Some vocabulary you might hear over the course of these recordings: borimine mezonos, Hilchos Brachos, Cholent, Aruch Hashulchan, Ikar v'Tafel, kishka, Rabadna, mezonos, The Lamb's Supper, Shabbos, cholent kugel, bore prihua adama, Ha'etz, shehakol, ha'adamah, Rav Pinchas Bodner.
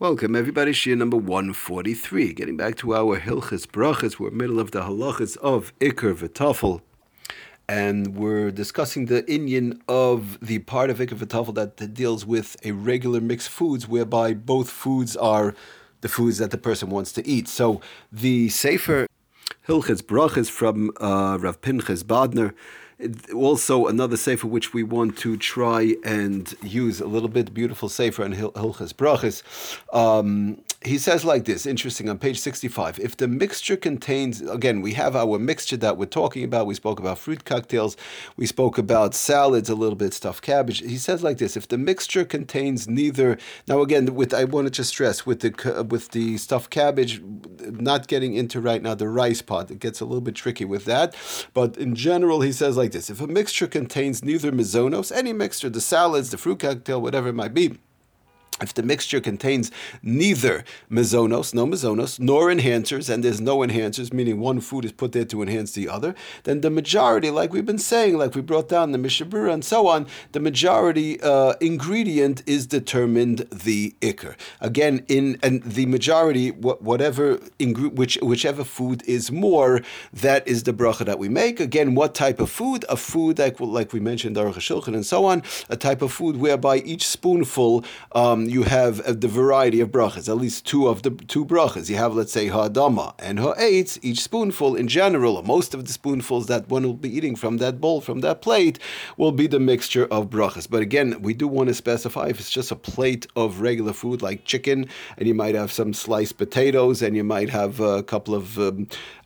Welcome everybody, Shia number 143. Getting back to our Hilchos Brachos, we're middle of the halachas of Ikar v'Tafel, and we're discussing the inyan of the part of Ikar v'Tafel that deals with a regular mixed foods, whereby both foods are the foods that the person wants to eat. So the Sefer Hilchos Brachos from Rav Pinchas Bodner, also another sefer which we want to try and use a little bit, beautiful sefer and Hilchos Brachos. He says like this, interesting, on page 65, if the mixture contains, again, we have our mixture that we're talking about, we spoke about fruit cocktails, we spoke about salads a little bit, stuffed cabbage. He says like this, if the mixture contains neither, now again, I wanted to stress, with the stuffed cabbage, not getting into right now the rice pot, it gets a little bit tricky with that, but in general, he says like this, if a mixture contains neither mezonos, any mixture, the salads, the fruit cocktail, whatever it might be, if the mixture contains neither mezonos, no mezonos, nor enhancers, and there's no enhancers, meaning one food is put there to enhance the other, then the majority, like we've been saying, like we brought down the mishabura and so on, the majority ingredient is determined the ikar. Again, and the majority, whichever food is more, that is the bracha that we make. Again, what type of food? A food like we mentioned, aruch hashulchan and so on, a type of food whereby each spoonful, you have the variety of brachas, at least two of the two brachas. You have, let's say, ha'adamah and ha'etz, each spoonful in general, or most of the spoonfuls that one will be eating from that bowl, from that plate, will be the mixture of brachas. But again, we do want to specify if it's just a plate of regular food like chicken, and you might have some sliced potatoes, and you might have a couple of,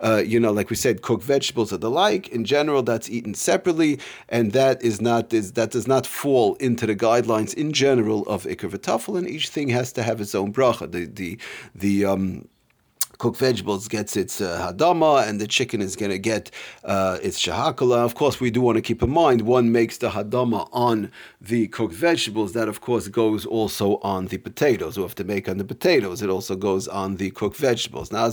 like we said, cooked vegetables or the like. In general, that's eaten separately, and that does not fall into the guidelines in general of Ikar v'Tafel, and each thing has to have its own bracha. The cooked vegetables gets its ha'adamah, and the chicken is going to get its shehakol. Of course, we do want to keep in mind, one makes the ha'adamah on the cooked vegetables. That, of course, goes also on the potatoes. We have to make on the potatoes. It also goes on the cooked vegetables. Now,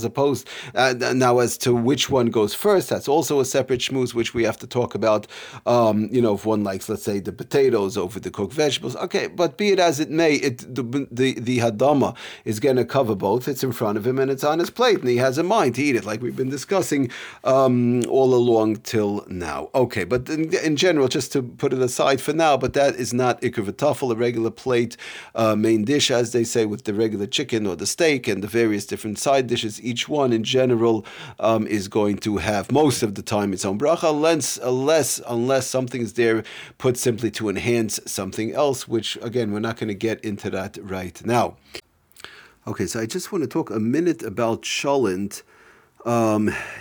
as to which one goes first, that's also a separate shmuz, which we have to talk about, if one likes, let's say, the potatoes over the cooked vegetables. Okay, but be it as it may, the ha'adamah is going to cover both. It's in front of him, and it's on his plate, and he has a mind to eat it, like we've been discussing all along till now. Okay, but in general, just to put it aside for now, but that is not Ikar v'Tafel, a regular plate, main dish, as they say, with the regular chicken or the steak and the various different side dishes. Each one, in general, is going to have, most of the time, its own bracha, unless something is there put simply to enhance something else, which, again, we're not going to get into that right now. Okay, so I just want to talk a minute about Cholent.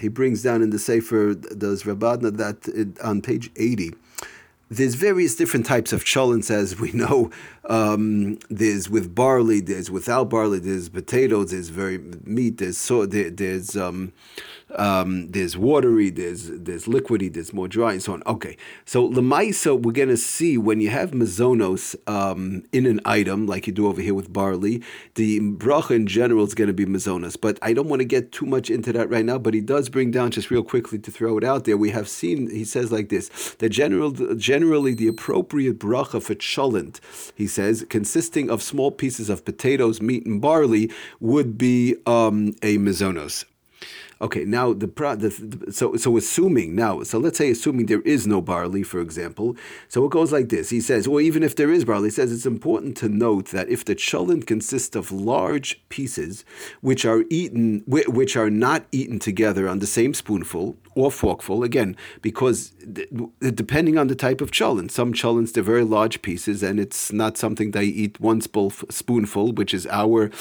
He brings down in the Sefer, does Rabadna, that on page 80. There's various different types of cholent, as we know. There's with barley, there's without barley, there's potatoes, there's very meat, there's watery, there's liquidy, there's more dry, and so on. Okay, so lemaisa, we're going to see when you have mezonos in an item, like you do over here with barley, the bracha in general is going to be mezonos. But I don't want to get too much into that right now, but he does bring down, just real quickly to throw it out there, we have seen, he says like this, the generally the appropriate bracha for cholent, he says, consisting of small pieces of potatoes, meat, and barley, would be a mezonos. Okay, now assuming there is no barley, for example, so it goes like this. He says, or even if there is barley, he says it's important to note that if the cholent consists of large pieces which are not eaten together on the same spoonful or forkful, again, because depending on the type of cholent, some cholents, they're very large pieces, and it's not something they eat one spoonful, which is our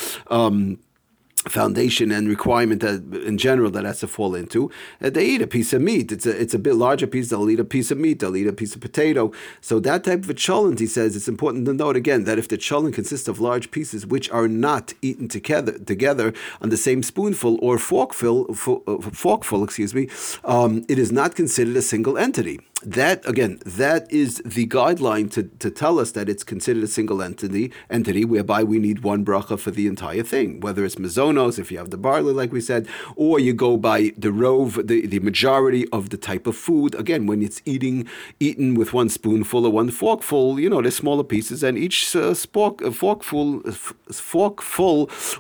foundation and requirement in general that has to fall into. They eat a piece of meat. It's a bit larger piece. They'll eat a piece of meat. They'll eat a piece of potato. So that type of a cholent, he says, it's important to note again that if the cholent consists of large pieces which are not eaten together on the same spoonful or forkful, it is not considered a single entity. That, again, that is the guideline to tell us that it's considered a single entity whereby we need one bracha for the entire thing, whether it's mezonos, if you have the barley, like we said, or you go by the rov, the majority of the type of food. Again, when it's eaten with one spoonful or one forkful, you know, there's smaller pieces, and each forkful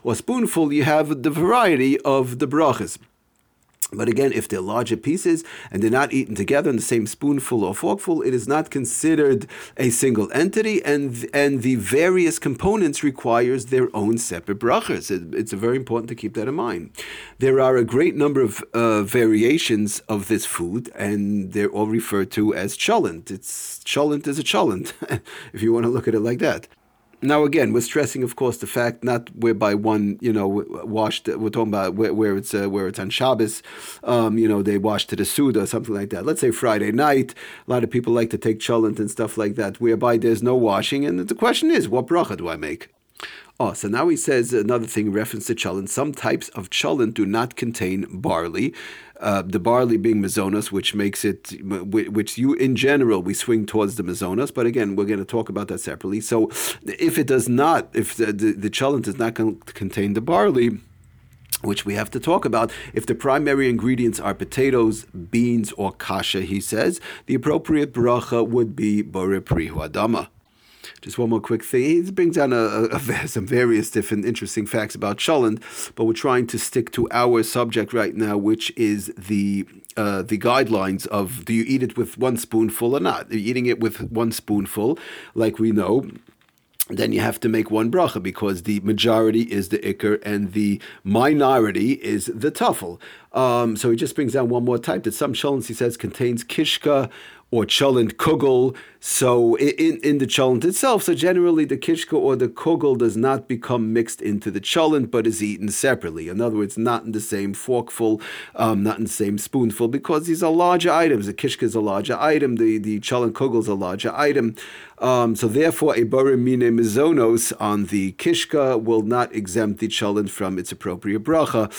or spoonful, you have the variety of the brachas. But again, if they're larger pieces and they're not eaten together in the same spoonful or forkful, it is not considered a single entity, and the various components requires their own separate brachas. It's very important to keep that in mind. There are a great number of variations of this food, and they're all referred to as cholent. Cholent is a cholent, if you want to look at it like that. Now, again, we're stressing, of course, the fact not whereby one, you know, washed. We're talking about where it's on Shabbos, you know, they washed to the Suda or something like that. Let's say Friday night. A lot of people like to take cholent and stuff like that, whereby there's no washing. And the question is, what bracha do I make? Oh, so now he says another thing in reference to cholent. Some types of cholent do not contain barley. The barley being mezonos, in general, we swing towards the mezonos. But again, we're going to talk about that separately. So if it does not, if the cholent does not contain the barley, which we have to talk about, if the primary ingredients are potatoes, beans, or kasha, he says, the appropriate bracha would be bore prihua adama. Just one more quick thing. He brings down some various different interesting facts about cholent, but we're trying to stick to our subject right now, which is the guidelines of, do you eat it with one spoonful or not? You're eating it with one spoonful, like we know. Then you have to make one bracha because the majority is the ikar and the minority is the tafel. So he just brings down one more type that some cholent, he says, contains kishka or cholent kugel. So in the cholent itself, so generally the kishka or the kugel does not become mixed into the cholent but is eaten separately. In other words, not in the same forkful, not in the same spoonful, because these are larger items. The kishka is a larger item. The cholent kugel is a larger item. So therefore, a borimine mezonos on the kishka will not exempt the cholent from its appropriate bracha,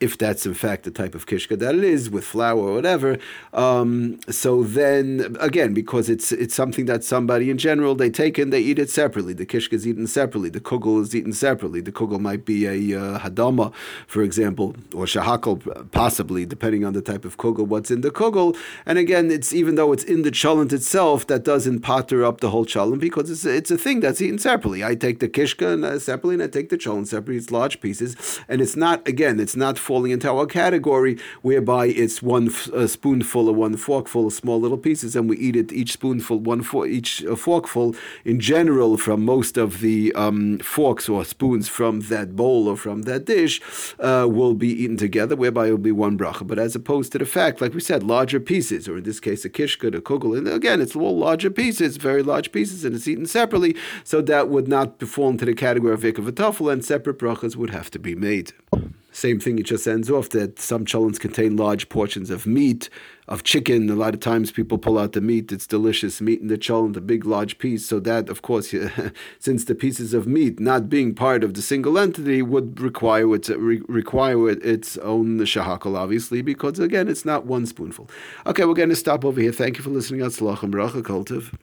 if that's in fact the type of kishka that it is, with flour or whatever. So then, again, because it's something that somebody in general, they take and they eat it separately. The kishka is eaten separately. The kugel is eaten separately. The kugel might be a ha'adamah, for example, or shehakol, possibly, depending on the type of kugel, what's in the kugel. And again, it's even though it's in the cholent itself, that doesn't up the whole cholent, because it's a thing that's eaten separately. I take the kishka separately, and I take the cholent separately. It's large pieces, and it's not falling into our category whereby it's one spoonful or one forkful of small little pieces, and we eat it each spoonful, each forkful in general from most of the forks or spoons from that bowl or from that dish will be eaten together, whereby it will be one bracha. But as opposed to the fact, like we said, larger pieces, or in this case, a kishka, the kugel, and again, it's all larger pieces. Very large pieces, and it's eaten separately, so that would not fall into the category of Ikar v'Tafel, and separate brachas would have to be made. Same thing, it just ends off that some cholents contain large portions of meat, of chicken. A lot of times people pull out the meat, it's delicious meat in the cholent, a big, large piece. So that, of course, since the pieces of meat not being part of the single entity would require its own shehakol, obviously, because, again, it's not one spoonful. Okay, we're going to stop over here. Thank you for listening. Atzlach and bracha, Kultiv.